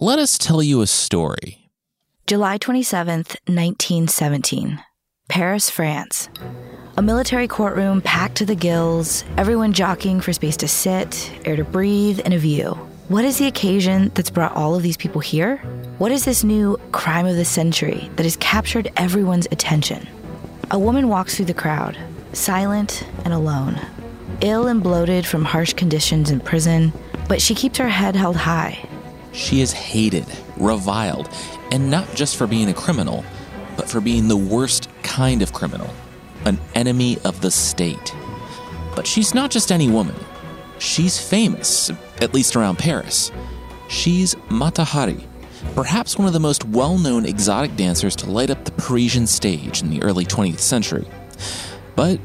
Let us tell you a story. July 27th, 1917. Paris, France. A military courtroom packed to the gills, everyone jockeying for space to sit, air to breathe, and a view. What is the occasion that's brought all of these people here? What is this new crime of the century that has captured everyone's attention? A woman walks through the crowd, silent and alone, ill and bloated from harsh conditions in prison, but she keeps her head held high. She is hated, reviled, and not just for being a criminal, but for being the worst kind of criminal. An enemy of the state. But she's not just any woman. She's famous, at least around Paris. She's Mata Hari, perhaps one of the most well-known exotic dancers to light up the Parisian stage in the early 20th century. But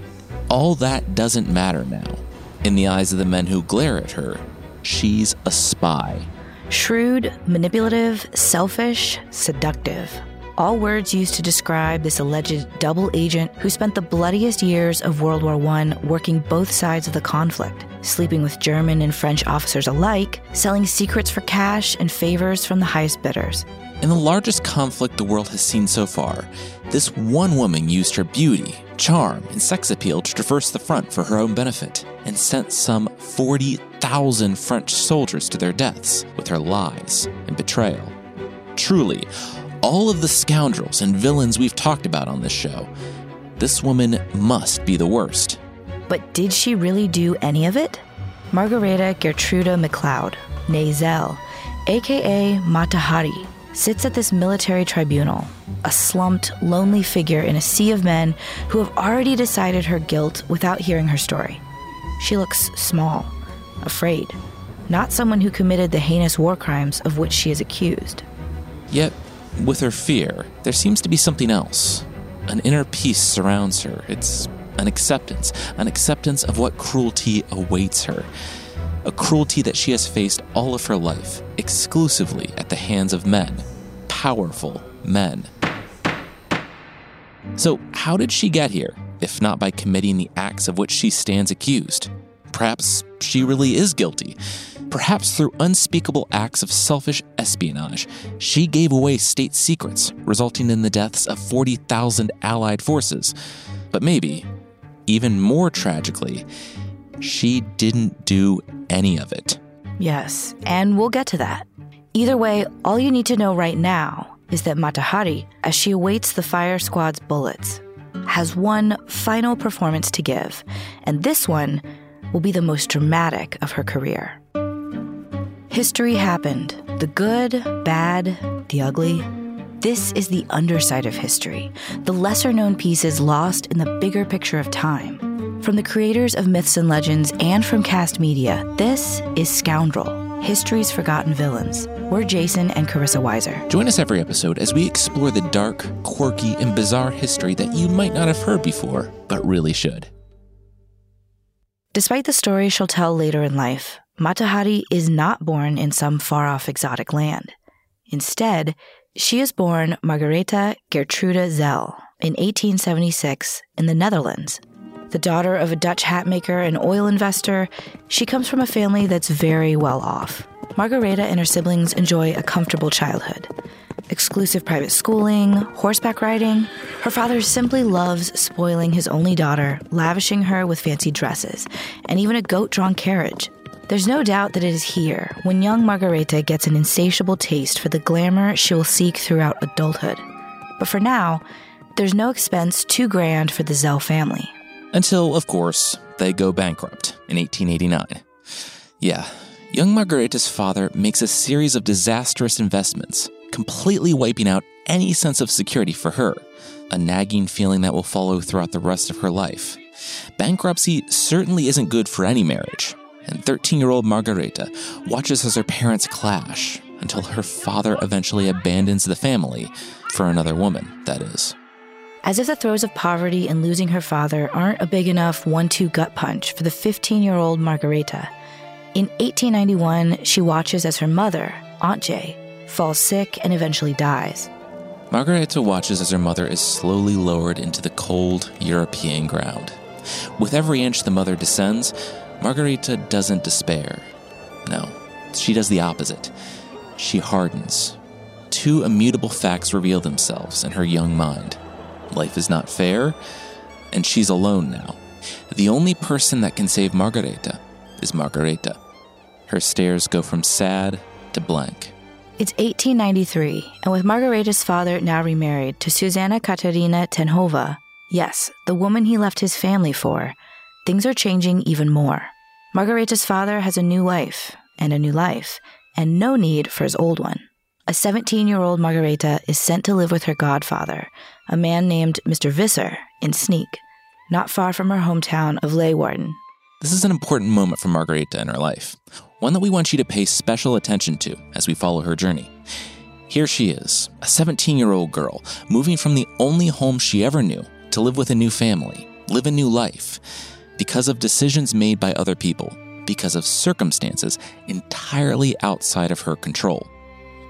all that doesn't matter now. In the eyes of the men who glare at her, she's a spy. Shrewd, manipulative, selfish, seductive. All words used to describe this alleged double agent who spent the bloodiest years of World War I working both sides of the conflict, sleeping with German and French officers alike, selling secrets for cash and favors from the highest bidders. In the largest conflict the world has seen so far, this one woman used her beauty, charm, and sex appeal to traverse the front for her own benefit and sent some 40,000 French soldiers to their deaths with her lies and betrayal. Truly, all of the scoundrels and villains we've talked about on this show, this woman must be the worst. But did she really do any of it? Margaretha Geertruida MacLeod, née Zelle, a.k.a. Mata Hari, sits at this military tribunal, a slumped, lonely figure in a sea of men who have already decided her guilt without hearing her story. She looks small, afraid, not someone who committed the heinous war crimes of which she is accused. Yet, with her fear, there seems to be something else. An inner peace surrounds her. It's an acceptance of what cruelty awaits her, a cruelty that she has faced all of her life, exclusively at the hands of men, powerful men. So how did she get here, if not by committing the acts of which she stands accused? Perhaps she really is guilty. Perhaps through unspeakable acts of selfish espionage, she gave away state secrets, resulting in the deaths of 40,000 Allied forces. But maybe, even more tragically, she didn't do any of it. Yes, and we'll get to that. Either way, all you need to know right now is that Mata Hari, as she awaits the fire squad's bullets, has one final performance to give, and this one will be the most dramatic of her career. History happened. The good, bad, the ugly. This is the underside of history, the lesser-known pieces lost in the bigger picture of time. From the creators of Myths and Legends and from Cast Media, this is Scoundrel, History's Forgotten Villains. We're Jason and Carissa Weiser. Join us every episode as we explore the dark, quirky, and bizarre history that you might not have heard before, but really should. Despite the story she'll tell later in life, Mata Hari is not born in some far-off exotic land. Instead, she is born Margaretha Geertruida Zelle in 1876 in the Netherlands. The daughter of a Dutch hatmaker and oil investor, she comes from a family that's very well off. Margaretha and her siblings enjoy a comfortable childhood. Exclusive private schooling, horseback riding. Her father simply loves spoiling his only daughter, lavishing her with fancy dresses, and even a goat-drawn carriage. There's no doubt that it is here when young Margaretha gets an insatiable taste for the glamour she will seek throughout adulthood. But for now, there's no expense too grand for the Zell family. Until, of course, they go bankrupt in 1889. Yeah, young Margaretha's father makes a series of disastrous investments, completely wiping out any sense of security for her, a nagging feeling that will follow throughout the rest of her life. Bankruptcy certainly isn't good for any marriage. And 13-year-old Margaretha watches as her parents clash until her father eventually abandons the family for another woman, that is. As if the throes of poverty and losing her father aren't a big enough 1-2 gut punch for the 15-year-old Margaretha, in 1891, she watches as her mother, Aunt Jay, falls sick and eventually dies. Margaretha watches as her mother is slowly lowered into the cold European ground. With every inch the mother descends, Margaretha doesn't despair. No, she does the opposite. She hardens. Two immutable facts reveal themselves in her young mind. Life is not fair, and she's alone now. The only person that can save Margaretha is Margaretha. Her stares go from sad to blank. It's 1893, and with Margaretha's father now remarried to Susanna Katerina Tenhova, yes, the woman he left his family for, things are changing even more. Margaretha's father has a new life, and no need for his old one. A 17-year-old Margaretha is sent to live with her godfather, a man named Mr. Visser, in Sneek, not far from her hometown of Leeuwarden. This is an important moment for Margaretha in her life, one that we want you to pay special attention to as we follow her journey. Here she is, a 17-year-old girl, moving from the only home she ever knew to live with a new family, live a new life, because of decisions made by other people, because of circumstances entirely outside of her control.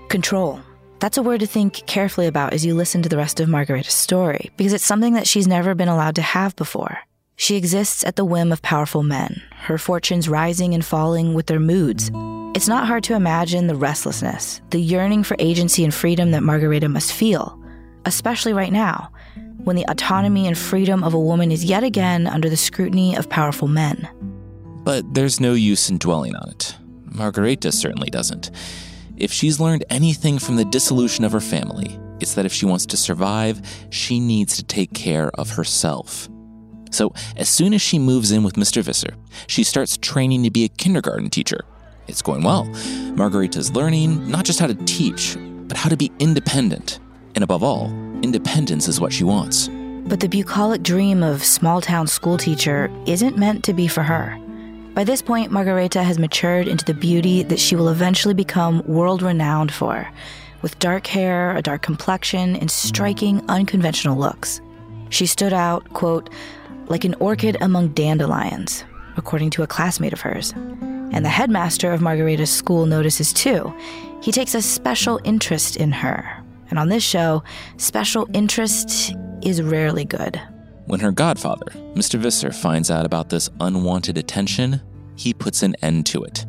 Control. That's a word to think carefully about as you listen to the rest of Margaretha's story, because it's something that she's never been allowed to have before. She exists at the whim of powerful men, her fortunes rising and falling with their moods. It's not hard to imagine the restlessness, the yearning for agency and freedom that Margaretha must feel, especially right now, when the autonomy and freedom of a woman is yet again under the scrutiny of powerful men. But there's no use in dwelling on it. Margaretha certainly doesn't. If she's learned anything from the dissolution of her family, it's that if she wants to survive, she needs to take care of herself. So as soon as she moves in with Mr. Visser, she starts training to be a kindergarten teacher. It's going well. Margaretha's learning not just how to teach, but how to be independent. And above all, independence is what she wants. But the bucolic dream of small-town schoolteacher isn't meant to be for her. By this point, Margaretha has matured into the beauty that she will eventually become world-renowned for, with dark hair, a dark complexion, and striking, unconventional looks. She stood out, quote, like an orchid among dandelions, according to a classmate of hers. And the headmaster of Margaretha's school notices too. He takes a special interest in her. And on this show, special interest is rarely good. When her godfather, Mr. Visser, finds out about this unwanted attention, he puts an end to it,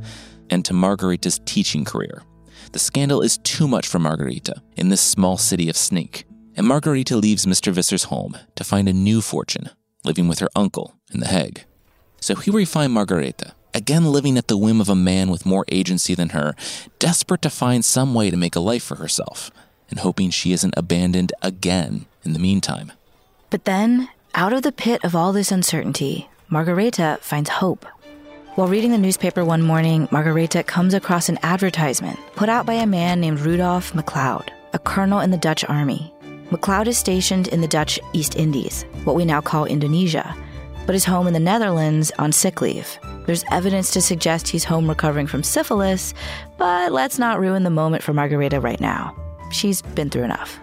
and to Margaretha's teaching career. The scandal is too much for Margaretha in this small city of Sneek, and Margaretha leaves Mr. Visser's home to find a new fortune, living with her uncle in The Hague. So here we find Margaretha, again living at the whim of a man with more agency than her, desperate to find some way to make a life for herself, and hoping she isn't abandoned again in the meantime. But then, out of the pit of all this uncertainty, Margaretha finds hope. While reading the newspaper one morning, Margaretha comes across an advertisement put out by a man named Rudolf MacLeod, a colonel in the Dutch army. MacLeod is stationed in the Dutch East Indies, what we now call Indonesia, but is home in the Netherlands on sick leave. There's evidence to suggest he's home recovering from syphilis, but let's not ruin the moment for Margaretha right now. She's been through enough.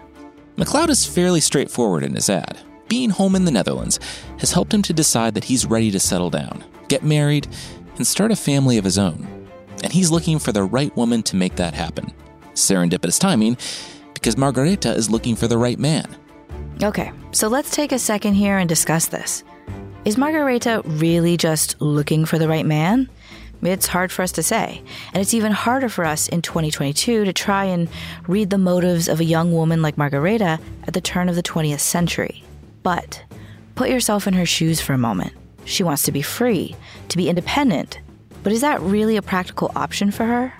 MacLeod is fairly straightforward in his ad. Being home in the Netherlands has helped him to decide that he's ready to settle down, get married, and start a family of his own. And he's looking for the right woman to make that happen. Serendipitous timing, because Margaretha is looking for the right man. Okay, so let's take a second here and discuss this. Is Margaretha really just looking for the right man? It's hard for us to say, and it's even harder for us in 2022 to try and read the motives of a young woman like Margaretha at the turn of the 20th century. But put yourself in her shoes for a moment. She wants to be free, to be independent, but is that really a practical option for her?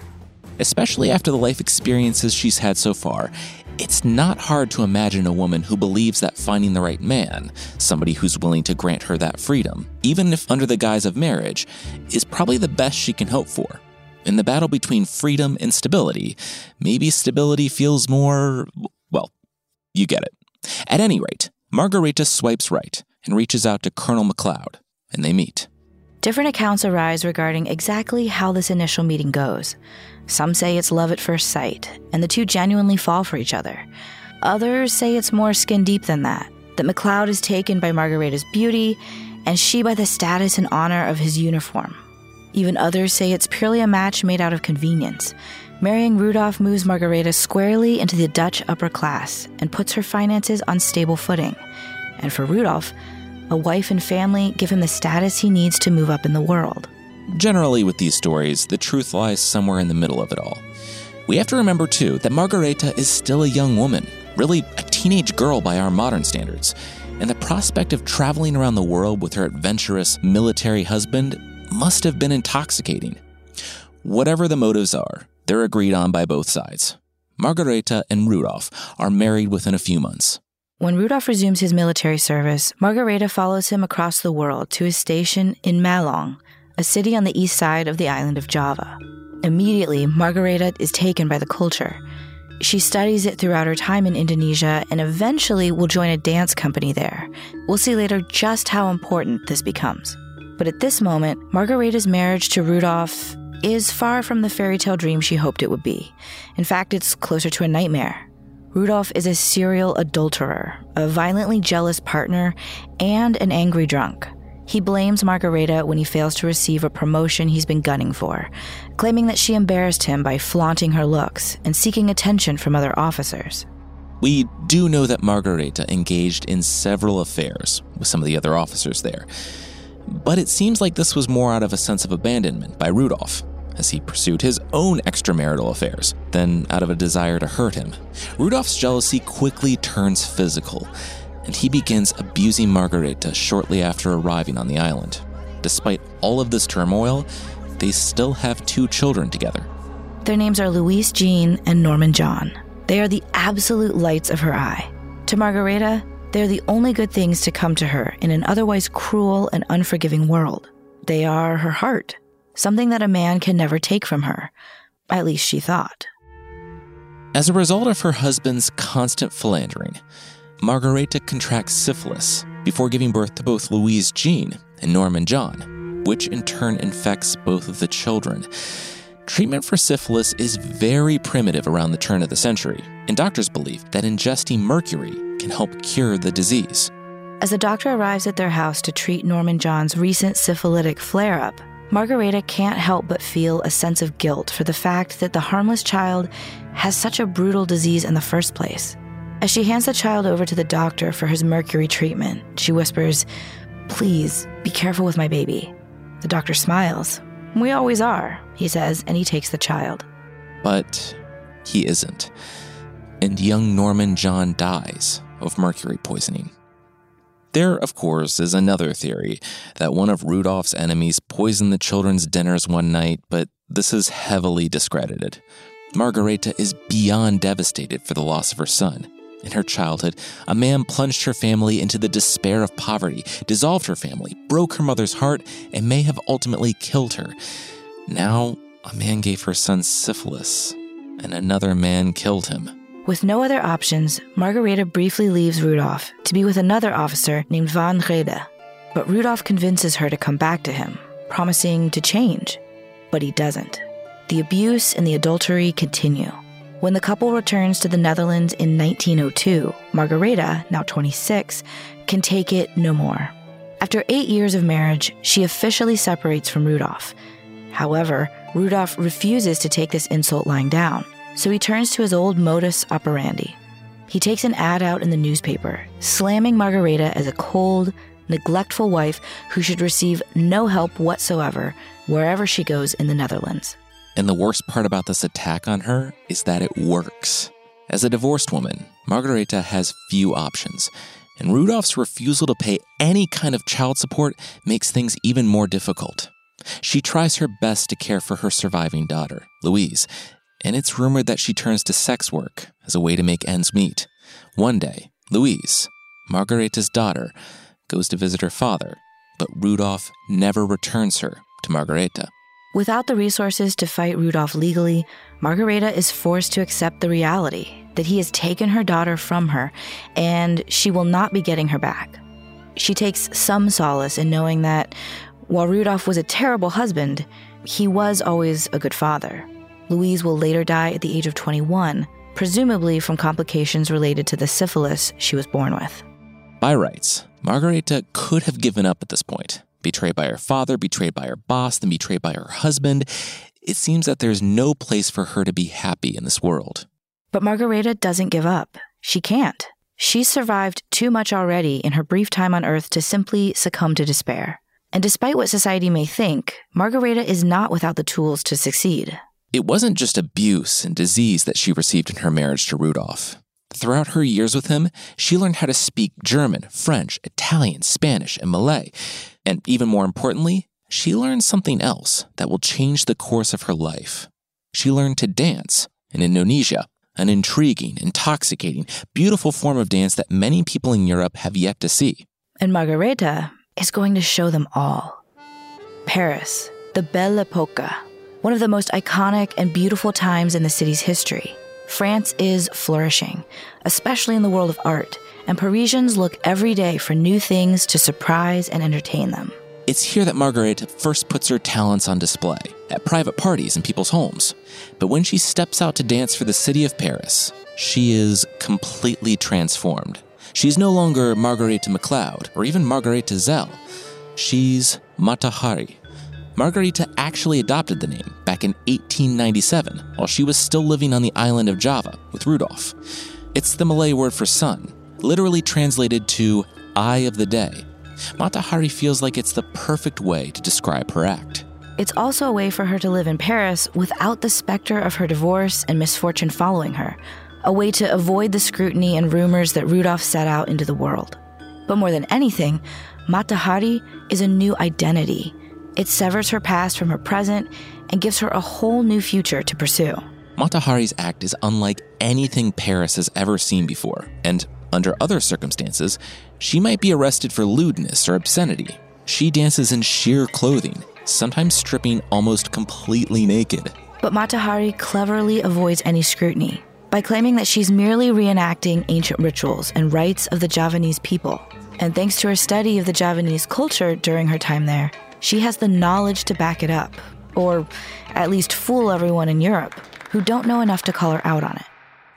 Especially after the life experiences she's had so far, it's not hard to imagine a woman who believes that finding the right man, somebody who's willing to grant her that freedom, even if under the guise of marriage, is probably the best she can hope for. In the battle between freedom and stability, maybe stability feels more, well, you get it. At any rate, Margaretha swipes right and reaches out to Colonel MacLeod, and they meet. Different accounts arise regarding exactly how this initial meeting goes. Some say it's love at first sight, and the two genuinely fall for each other. Others say it's more skin deep than that MacLeod is taken by Margaretha's beauty, and she by the status and honor of his uniform. Even others say it's purely a match made out of convenience. Marrying Rudolf moves Margaretha squarely into the Dutch upper class and puts her finances on stable footing. And for Rudolf, a wife and family give him the status he needs to move up in the world. Generally with these stories, the truth lies somewhere in the middle of it all. We have to remember, too, that Margaretha is still a young woman, really a teenage girl by our modern standards, and the prospect of traveling around the world with her adventurous military husband must have been intoxicating. Whatever the motives are, they're agreed on by both sides. Margaretha and Rudolf are married within a few months. When Rudolf resumes his military service, Margaretha follows him across the world to his station in Malang, a city on the east side of the island of Java. Immediately, Margaretha is taken by the culture. She studies it throughout her time in Indonesia and eventually will join a dance company there. We'll see later just how important this becomes. But at this moment, Margaretha's marriage to Rudolf is far from the fairy tale dream she hoped it would be. In fact, it's closer to a nightmare. Rudolf is a serial adulterer, a violently jealous partner, and an angry drunk. He blames Margaretha when he fails to receive a promotion he's been gunning for, claiming that she embarrassed him by flaunting her looks and seeking attention from other officers. We do know that Margaretha engaged in several affairs with some of the other officers there, but it seems like this was more out of a sense of abandonment by Rudolf, as he pursued his own extramarital affairs, than out of a desire to hurt him. Rudolf's jealousy quickly turns physical, and he begins abusing Margaretha shortly after arriving on the island. Despite all of this turmoil, they still have two children together. Their names are Louise Jean and Norman John. They are the absolute lights of her eye. To Margaretha, they're the only good things to come to her in an otherwise cruel and unforgiving world. They are her heart, something that a man can never take from her. At least she thought. As a result of her husband's constant philandering, Margaretha contracts syphilis before giving birth to both Louise Jean and Norman John, which in turn infects both of the children. Treatment for syphilis is very primitive around the turn of the century, and doctors believe that ingesting mercury can help cure the disease. As the doctor arrives at their house to treat Norman John's recent syphilitic flare-up, Margaretha can't help but feel a sense of guilt for the fact that the harmless child has such a brutal disease in the first place. As she hands the child over to the doctor for his mercury treatment, she whispers, "Please, be careful with my baby." The doctor smiles. "We always are," he says, and he takes the child. But he isn't. And young Norman John dies of mercury poisoning. There, of course, is another theory that one of Rudolf's enemies poisoned the children's dinners one night, but this is heavily discredited. Margaretha is beyond devastated for the loss of her son. In her childhood, a man plunged her family into the despair of poverty, dissolved her family, broke her mother's heart, and may have ultimately killed her. Now, a man gave her son syphilis, and another man killed him. With no other options, Margaretha briefly leaves Rudolf to be with another officer named Van Rede. But Rudolf convinces her to come back to him, promising to change. But he doesn't. The abuse and the adultery continue. When the couple returns to the Netherlands in 1902, Margaretha, now 26, can take it no more. After 8 years of marriage, she officially separates from Rudolf. However, Rudolf refuses to take this insult lying down, so he turns to his old modus operandi. He takes an ad out in the newspaper, slamming Margaretha as a cold, neglectful wife who should receive no help whatsoever wherever she goes in the Netherlands. And the worst part about this attack on her is that it works. As a divorced woman, Margaretha has few options, and Rudolf's refusal to pay any kind of child support makes things even more difficult. She tries her best to care for her surviving daughter, Louise, and it's rumored that she turns to sex work as a way to make ends meet. One day, Louise, Margaretha's daughter, goes to visit her father, but Rudolf never returns her to Margaretha. Without the resources to fight Rudolf legally, Margaretha is forced to accept the reality that he has taken her daughter from her and she will not be getting her back. She takes some solace in knowing that while Rudolf was a terrible husband, he was always a good father. Louise will later die at the age of 21, presumably from complications related to the syphilis she was born with. By rights, Margaretha could have given up at this point. Betrayed by her father, betrayed by her boss, then betrayed by her husband. It seems that there's no place for her to be happy in this world. But Margaretha doesn't give up. She can't. She's survived too much already in her brief time on Earth to simply succumb to despair. And despite what society may think, Margaretha is not without the tools to succeed. It wasn't just abuse and disease that she received in her marriage to Rudolf. Throughout her years with him, she learned how to speak German, French, Italian, Spanish, and Malay. And even more importantly, she learned something else that will change the course of her life. She learned to dance in Indonesia, an intriguing, intoxicating, beautiful form of dance that many people in Europe have yet to see. And Margaretha is going to show them all. Paris, the Belle Époque, one of the most iconic and beautiful times in the city's history. France is flourishing, especially in the world of art, and Parisians look every day for new things to surprise and entertain them. It's here that Margaretha first puts her talents on display, at private parties in people's homes. But when she steps out to dance for the city of Paris, she is completely transformed. She's no longer Margaretha MacLeod or even Margaretha Zelle. She's Matahari. Margaretha actually adopted the name back in 1897 while she was still living on the island of Java with Rudolf. It's the Malay word for sun, literally translated to eye of the day. Matahari feels like it's the perfect way to describe her act. It's also a way for her to live in Paris without the specter of her divorce and misfortune following her, a way to avoid the scrutiny and rumors that Rudolf set out into the world. But more than anything, Matahari is a new identity. It severs her past from her present and gives her a whole new future to pursue. Matahari's act is unlike anything Paris has ever seen before, and under other circumstances, she might be arrested for lewdness or obscenity. She dances in sheer clothing, sometimes stripping almost completely naked. But Matahari cleverly avoids any scrutiny by claiming that she's merely reenacting ancient rituals and rites of the Javanese people. And thanks to her study of the Javanese culture during her time there, she has the knowledge to back it up, or at least fool everyone in Europe who don't know enough to call her out on it.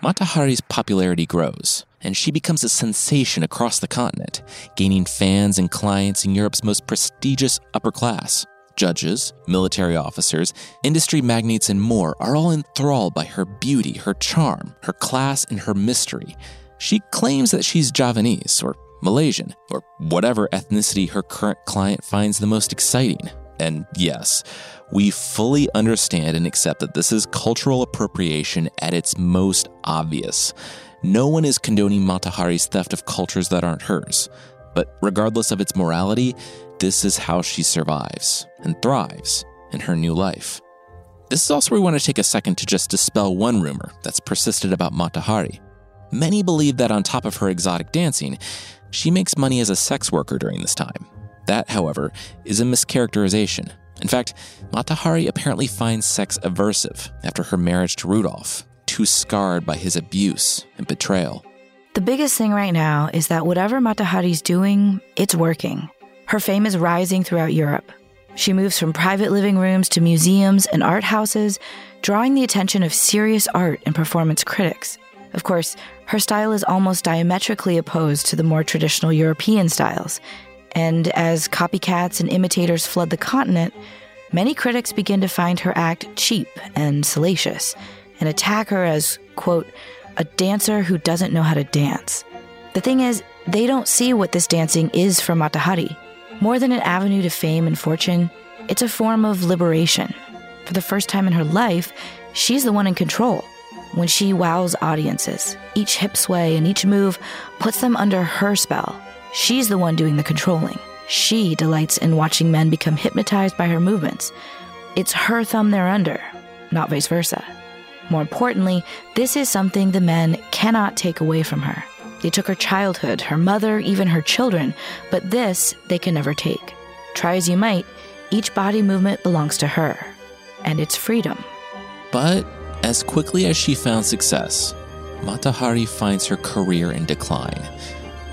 Matahari's popularity grows, and she becomes a sensation across the continent, gaining fans and clients in Europe's most prestigious upper class. Judges, military officers, industry magnates, and more are all enthralled by her beauty, her charm, her class, and her mystery. She claims that she's Javanese, or Malaysian, or whatever ethnicity her current client finds the most exciting. And yes, we fully understand and accept that this is cultural appropriation at its most obvious. No one is condoning Matahari's theft of cultures that aren't hers. But regardless of its morality, this is how she survives and thrives in her new life. This is also where we want to take a second to just dispel one rumor that's persisted about Matahari. Many believe that on top of her exotic dancing, she makes money as a sex worker during this time. That, however, is a mischaracterization. In fact, Matahari apparently finds sex aversive after her marriage to Rudolf, too scarred by his abuse and betrayal. The biggest thing right now is that whatever Matahari's doing, it's working. Her fame is rising throughout Europe. She moves from private living rooms to museums and art houses, drawing the attention of serious art and performance critics. Of course, her style is almost diametrically opposed to the more traditional European styles. And as copycats and imitators flood the continent, many critics begin to find her act cheap and salacious and attack her as, quote, a dancer who doesn't know how to dance. The thing is, they don't see what this dancing is for Matahari. More than an avenue to fame and fortune, it's a form of liberation. For the first time in her life, she's the one in control. When she wows audiences, each hip sway and each move puts them under her spell. She's the one doing the controlling. She delights in watching men become hypnotized by her movements. It's her thumb they're under, not vice versa. More importantly, this is something the men cannot take away from her. They took her childhood, her mother, even her children, but this they can never take. Try as you might, each body movement belongs to her, and it's freedom. But as quickly as she found success, Matahari finds her career in decline.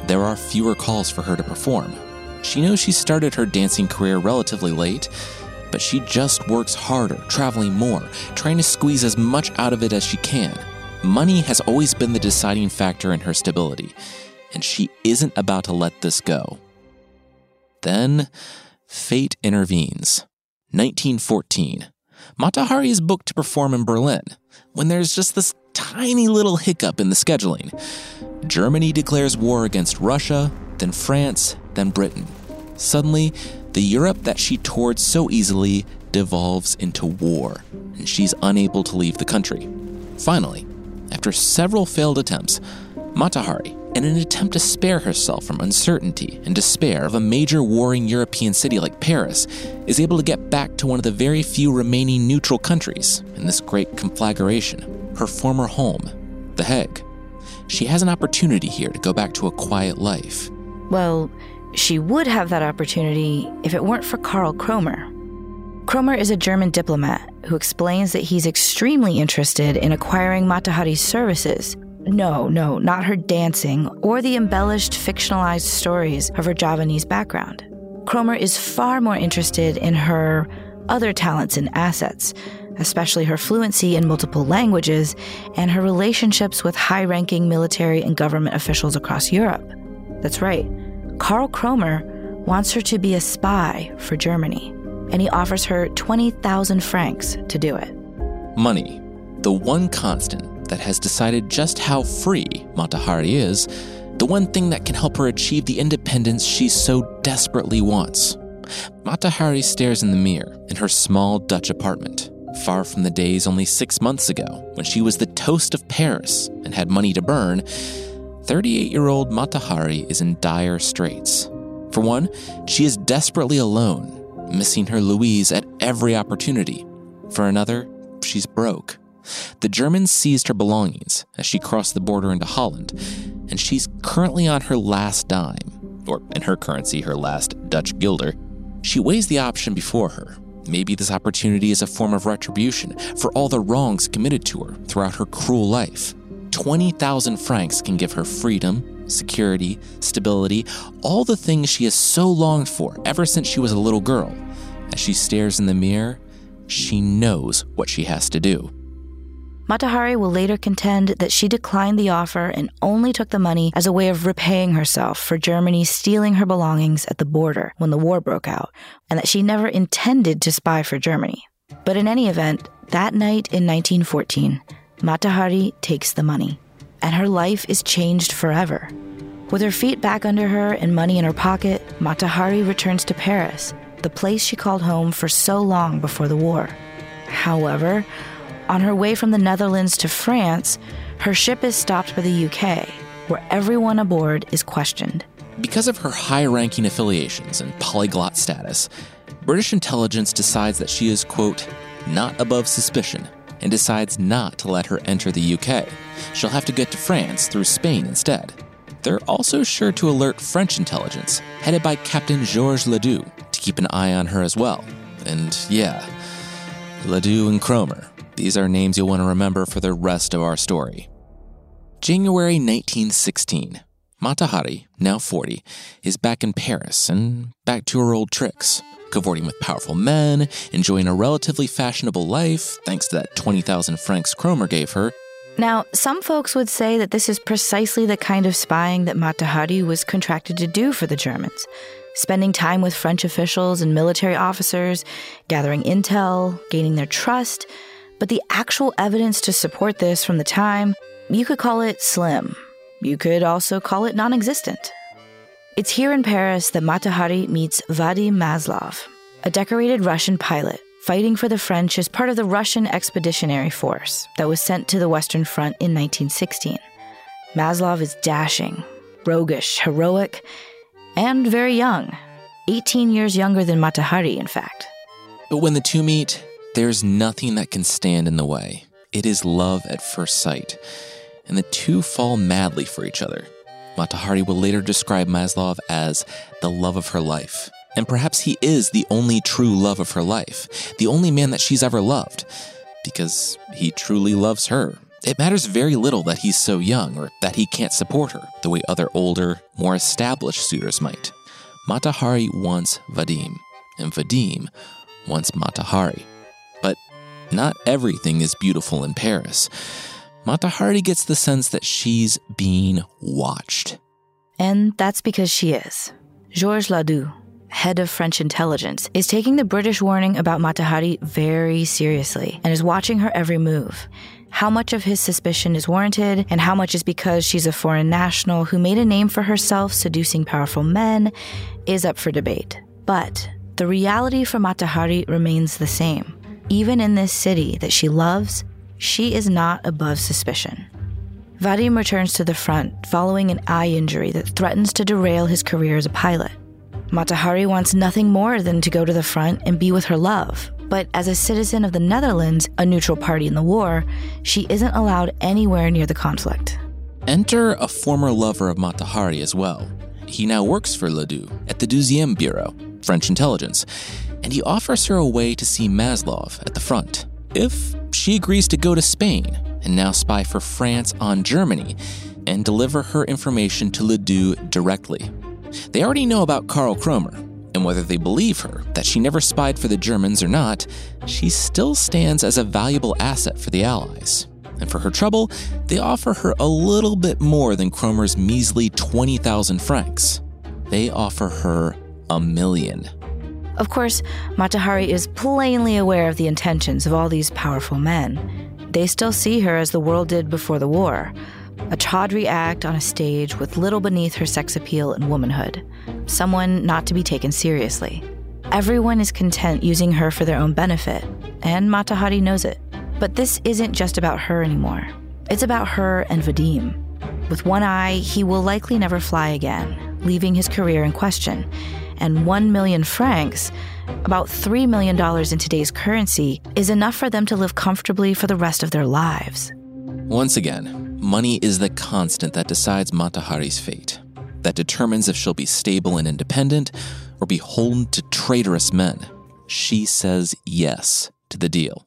There are fewer calls for her to perform. She knows she started her dancing career relatively late, but she just works harder, traveling more, trying to squeeze as much out of it as she can. Money has always been the deciding factor in her stability, and she isn't about to let this go. Then, fate intervenes. 1914. Matahari is booked to perform in Berlin, when there's just this tiny little hiccup in the scheduling. Germany declares war against Russia, then France, then Britain. Suddenly, the Europe that she toured so easily devolves into war, and she's unable to leave the country. Finally, after several failed attempts, Matahari, in an attempt to spare herself from uncertainty and despair of a major warring European city like Paris, is able to get back to one of the very few remaining neutral countries in this great conflagration, her former home, The Hague. She has an opportunity here to go back to a quiet life. Well, she would have that opportunity if it weren't for Karl Kroemer. Kroemer is a German diplomat who explains that he's extremely interested in acquiring Matahari's services. No, not her dancing or the embellished, fictionalized stories of her Javanese background. Kroemer is far more interested in her other talents and assets, especially her fluency in multiple languages and her relationships with high-ranking military and government officials across Europe. That's right, Karl Kroemer wants her to be a spy for Germany, and he offers her 20,000 francs to do it. Money, the one constant that has decided just how free Matahari is, the one thing that can help her achieve the independence she so desperately wants. Matahari stares in the mirror in her small Dutch apartment, far from the days only 6 months ago when she was the toast of Paris and had money to burn. 38-year-old Matahari is in dire straits. For one, she is desperately alone, missing her Louise at every opportunity. For another, she's broke. The Germans seized her belongings as she crossed the border into Holland, and she's currently on her last dime, or in her currency, her last Dutch guilder. She weighs the option before her. Maybe this opportunity is a form of retribution for all the wrongs committed to her throughout her cruel life. 20,000 francs can give her freedom, security, stability, all the things she has so longed for ever since she was a little girl. As she stares in the mirror, she knows what she has to do. Matahari will later contend that she declined the offer and only took the money as a way of repaying herself for Germany stealing her belongings at the border when the war broke out, and that she never intended to spy for Germany. But in any event, that night in 1914, Matahari takes the money, and her life is changed forever. With her feet back under her and money in her pocket, Matahari returns to Paris, the place she called home for so long before the war. However, on her way from the Netherlands to France, her ship is stopped by the UK, where everyone aboard is questioned. Because of her high-ranking affiliations and polyglot status, British intelligence decides that she is, quote, not above suspicion, and decides not to let her enter the UK. She'll have to get to France through Spain instead. They're also sure to alert French intelligence, headed by Captain Georges Ladoux, to keep an eye on her as well. And yeah, Ladoux and Kroemer. These are names you'll want to remember for the rest of our story. January 1916. Matahari, now 40, is back in Paris and back to her old tricks, cavorting with powerful men, enjoying a relatively fashionable life thanks to that 20,000 francs Kroemer gave her. Now, some folks would say that this is precisely the kind of spying that Matahari was contracted to do for the Germans, spending time with French officials and military officers, gathering intel, gaining their trust. But the actual evidence to support this from the time, you could call it slim. You could also call it non-existent. It's here in Paris that Matahari meets Vadime Masloff, a decorated Russian pilot fighting for the French as part of the Russian Expeditionary Force that was sent to the Western Front in 1916. Masloff is dashing, roguish, heroic, and very young. 18 years younger than Matahari, in fact. But when the two meet, there's nothing that can stand in the way. It is love at first sight. And the two fall madly for each other. Matahari will later describe Masloff as the love of her life. And perhaps he is the only true love of her life, the only man that she's ever loved, because he truly loves her. It matters very little that he's so young or that he can't support her the way other older, more established suitors might. Matahari wants Vadime, and Vadime wants Matahari. But not everything is beautiful in Paris. Matahari gets the sense that she's being watched. And that's because she is. Georges Ladoux, head of French intelligence, is taking the British warning about Matahari very seriously and is watching her every move. How much of his suspicion is warranted and how much is because she's a foreign national who made a name for herself seducing powerful men is up for debate. But the reality for Matahari remains the same. Even in this city that she loves, she is not above suspicion. Vadime returns to the front following an eye injury that threatens to derail his career as a pilot. Matahari wants nothing more than to go to the front and be with her love. But as a citizen of the Netherlands, a neutral party in the war, she isn't allowed anywhere near the conflict. Enter a former lover of Matahari as well. He now works for Ladoux at the Deuxième Bureau, French intelligence, and he offers her a way to see Masloff at the front. If she agrees to go to Spain and now spy for France on Germany and deliver her information to Ladoux directly. They already know about Karl Kroemer, and whether they believe her that she never spied for the Germans or not, she still stands as a valuable asset for the Allies. And for her trouble, they offer her a little bit more than Kroemer's measly 20,000 francs. They offer her 1 million. Of course, Matahari is plainly aware of the intentions of all these powerful men. They still see her as the world did before the war, a tawdry act on a stage with little beneath her sex appeal and womanhood, someone not to be taken seriously. Everyone is content using her for their own benefit, and Matahari knows it. But this isn't just about her anymore. It's about her and Vadime. With one eye, he will likely never fly again, leaving his career in question. And 1 million francs, about $3 million in today's currency, is enough for them to live comfortably for the rest of their lives. Once again, money is the constant that decides Matahari's fate, that determines if she'll be stable and independent or beholden to traitorous men. She says yes to the deal.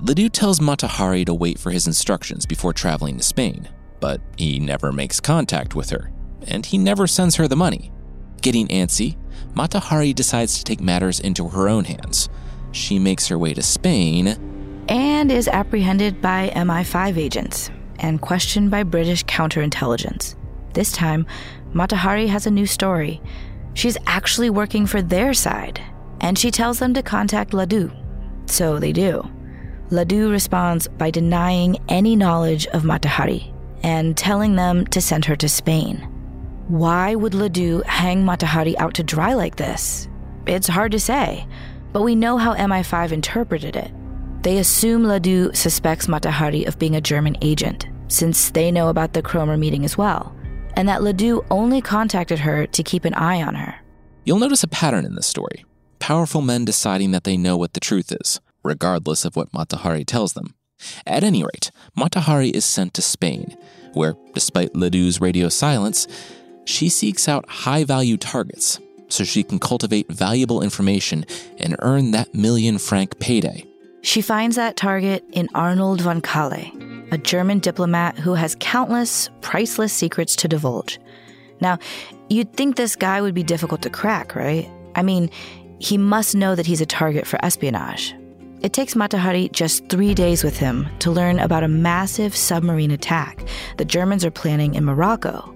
Ladoux tells Matahari to wait for his instructions before traveling to Spain, but he never makes contact with her, and he never sends her the money. Getting antsy, Matahari decides to take matters into her own hands. She makes her way to Spain and is apprehended by MI5 agents and questioned by British counterintelligence. This time, Matahari has a new story. She's actually working for their side, and she tells them to contact Ladoux. So they do. Ladoux responds by denying any knowledge of Matahari and telling them to send her to Spain. Why would Ladoux hang Matahari out to dry like this? It's hard to say, but we know how MI5 interpreted it. They assume Ladoux suspects Matahari of being a German agent, since they know about the Kroemer meeting as well, and that Ladoux only contacted her to keep an eye on her. You'll notice a pattern in this story. Powerful men deciding that they know what the truth is, regardless of what Matahari tells them. At any rate, Matahari is sent to Spain, where, despite Ladoux's radio silence, she seeks out high-value targets so she can cultivate valuable information and earn that 1 million franc payday. She finds that target in Arnold von Kalle, a German diplomat who has countless, priceless secrets to divulge. Now, you'd think this guy would be difficult to crack, right? I mean, he must know that he's a target for espionage. It takes Matahari just 3 days with him to learn about a massive submarine attack the Germans are planning in Morocco.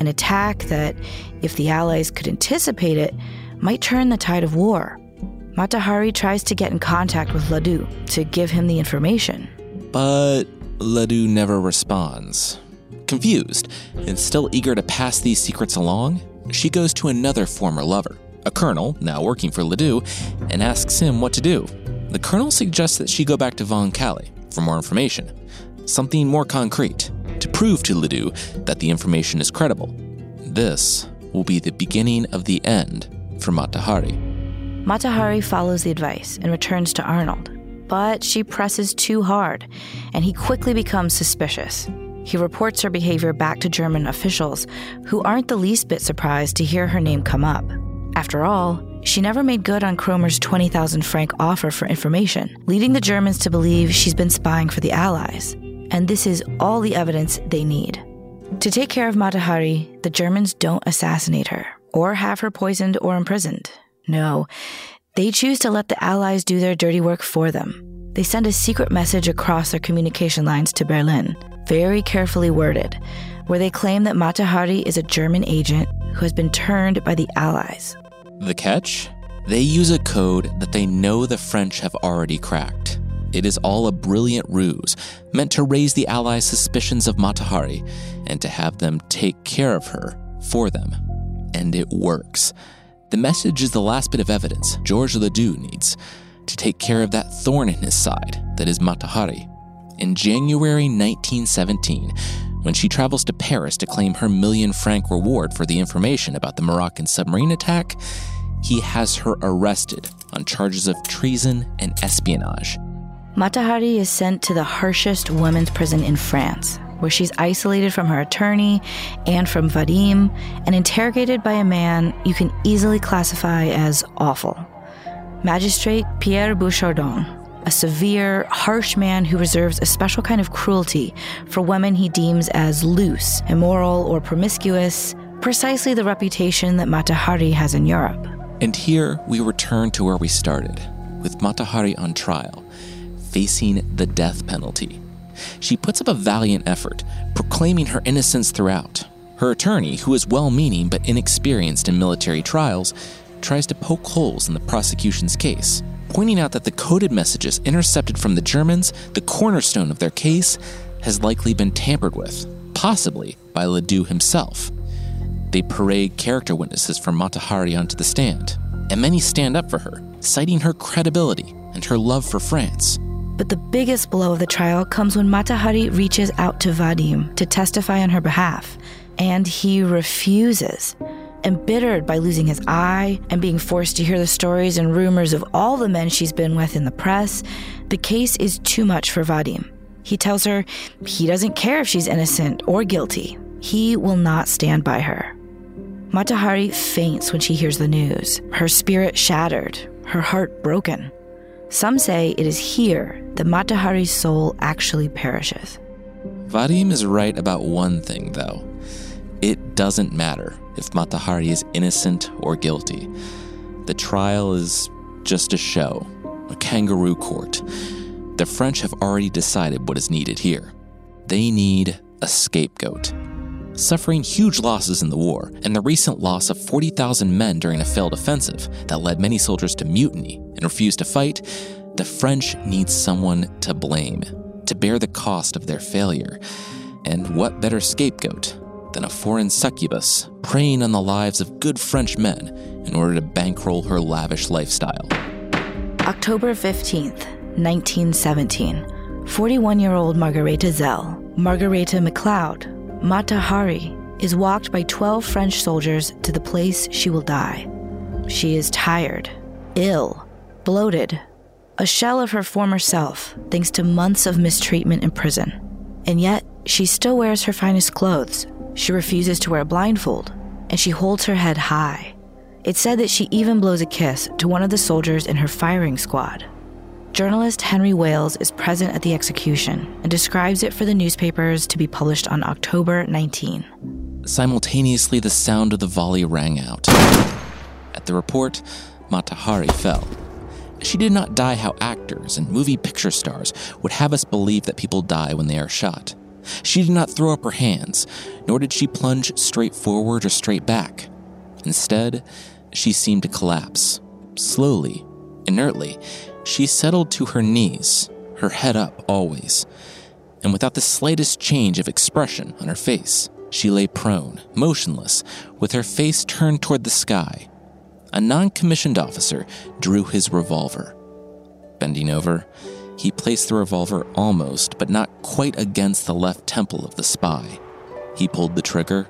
An attack that, if the Allies could anticipate it, might turn the tide of war. Matahari tries to get in contact with Ladoux to give him the information. But Ladoux never responds. Confused and still eager to pass these secrets along, she goes to another former lover, a colonel now working for Ladoux, and asks him what to do. The colonel suggests that she go back to Von Kalle for more information, something more concrete, to prove to Ladoux that the information is credible. This will be the beginning of the end for Matahari. Matahari follows the advice and returns to Arnold, but she presses too hard, and he quickly becomes suspicious. He reports her behavior back to German officials, who aren't the least bit surprised to hear her name come up. After all, she never made good on Kroemer's 20,000 franc offer for information, leading the Germans to believe she's been spying for the Allies. And this is all the evidence they need. To take care of Matahari, the Germans don't assassinate her or have her poisoned or imprisoned. No, they choose to let the Allies do their dirty work for them. They send a secret message across their communication lines to Berlin, very carefully worded, where they claim that Matahari is a German agent who has been turned by the Allies. The catch? They use a code that they know the French have already cracked. It is all a brilliant ruse, meant to raise the Allies' suspicions of Matahari and to have them take care of her for them. And it works. The The message is the last bit of evidence Georges Ladoux needs to take care of that thorn in his side that is Mata Hari. In January 1917, when she travels to Paris to claim her million-franc reward for the information about the Moroccan submarine attack, he has her arrested on charges of treason and espionage. Mata Hari is sent to the harshest women's prison in France, where she's isolated from her attorney and from Vadime and interrogated by a man you can easily classify as awful. Magistrate Pierre Bouchardon, a severe, harsh man who reserves a special kind of cruelty for women he deems as loose, immoral, or promiscuous, precisely the reputation that Mata Hari has in Europe. And here we return to where we started, with Mata Hari on trial, facing the death penalty. She puts up a valiant effort, proclaiming her innocence throughout. Her attorney, who is well-meaning but inexperienced in military trials, tries to poke holes in the prosecution's case, pointing out that the coded messages intercepted from the Germans, the cornerstone of their case, has likely been tampered with, possibly by Ladoux himself. They parade character witnesses from Mata Hari onto the stand, and many stand up for her, citing her credibility and her love for France. But the biggest blow of the trial comes when Mata Hari reaches out to Vadime to testify on her behalf, and he refuses. Embittered by losing his eye and being forced to hear the stories and rumors of all the men she's been with in the press, the case is too much for Vadime. He tells her he doesn't care if she's innocent or guilty. He will not stand by her. Mata Hari faints when she hears the news, her spirit shattered, her heart broken. Some say it is here that Mata Hari's soul actually perishes. Vadime is right about one thing, though. It doesn't matter if Mata Hari is innocent or guilty. The trial is just a show, a kangaroo court. The French have already decided what is needed here. They need a scapegoat. Suffering huge losses in the war and the recent loss of 40,000 men during a failed offensive that led many soldiers to mutiny and refuse to fight, the French need someone to blame, to bear the cost of their failure. And what better scapegoat than a foreign succubus preying on the lives of good French men in order to bankroll her lavish lifestyle? October 15th, 1917, 41-year-old Margaretha Zelle, Margaretha MacLeod, Mata Hari, is walked by 12 French soldiers to the place she will die. She is tired, ill, bloated, a shell of her former self thanks to months of mistreatment in prison. And yet, she still wears her finest clothes. She refuses to wear a blindfold, and she holds her head high. It's said that she even blows a kiss to one of the soldiers in her firing squad. Journalist Henry Wales is present at the execution and describes it for the newspapers to be published on October 19. Simultaneously, the sound of the volley rang out. At the report, Mata Hari fell. She did not die how actors and movie picture stars would have us believe that people die when they are shot. She did not throw up her hands, nor did she plunge straight forward or straight back. Instead, she seemed to collapse. Slowly, inertly, she settled to her knees, her head up always, and without the slightest change of expression on her face. She lay prone, motionless, with her face turned toward the sky. A non-commissioned officer drew his revolver. Bending over, he placed the revolver almost, but not quite against the left temple of the spy. He pulled the trigger,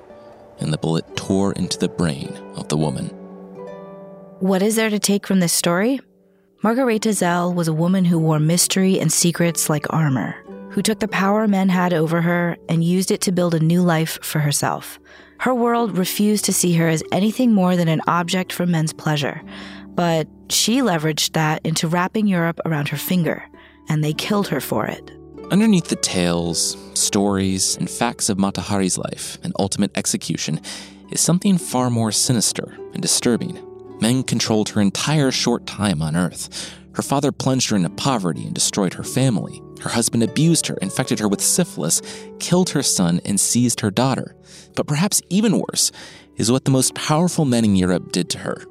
and the bullet tore into the brain of the woman. What is there to take from this story? Margaretha Zelle was a woman who wore mystery and secrets like armor, who took the power men had over her and used it to build a new life for herself. Her world refused to see her as anything more than an object for men's pleasure, but she leveraged that into wrapping Europe around her finger, and they killed her for it. Underneath the tales, stories, and facts of Mata Hari's life and ultimate execution is something far more sinister and disturbing. Men controlled her entire short time on Earth. Her father plunged her into poverty and destroyed her family. Her husband abused her, infected her with syphilis, killed her son, and seized her daughter. But perhaps even worse is what the most powerful men in Europe did to her.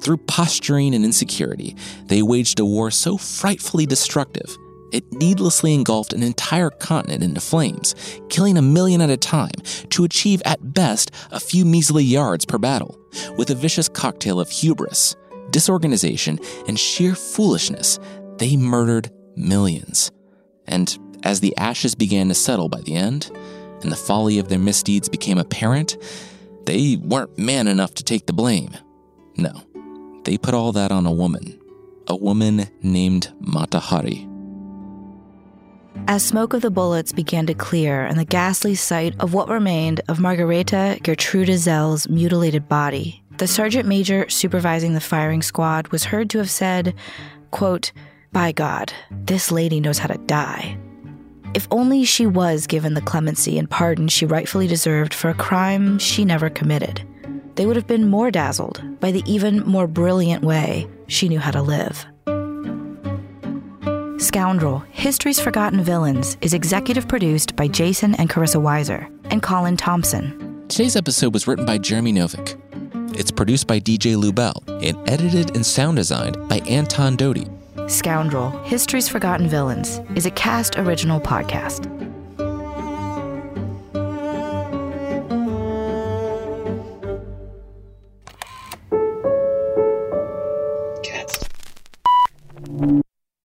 Through posturing and insecurity, they waged a war so frightfully destructive It needlessly engulfed an entire continent into flames, killing 1 million at a time to achieve, at best, a few measly yards per battle, with a vicious cocktail of hubris, disorganization, and sheer foolishness. They murdered millions. And as the ashes began to settle by the end, and the folly of their misdeeds became apparent, they weren't man enough to take the blame. No, they put all that on a woman named Matahari. As smoke of the bullets began to clear and the ghastly sight of what remained of Margaretha Geertruida Zelle's mutilated body, the sergeant major supervising the firing squad was heard to have said, quote, "By God, this lady knows how to die." If only she was given the clemency and pardon she rightfully deserved for a crime she never committed, they would have been more dazzled by the even more brilliant way she knew how to live. Scoundrel, History's Forgotten Villains is executive produced by Jason and Carissa Weiser and Colin Thompson. Today's episode was written by Jeremy Novick. It's produced by DJ Lubell and edited and sound designed by Anton Doty. Scoundrel, History's Forgotten Villains is a Cast original podcast.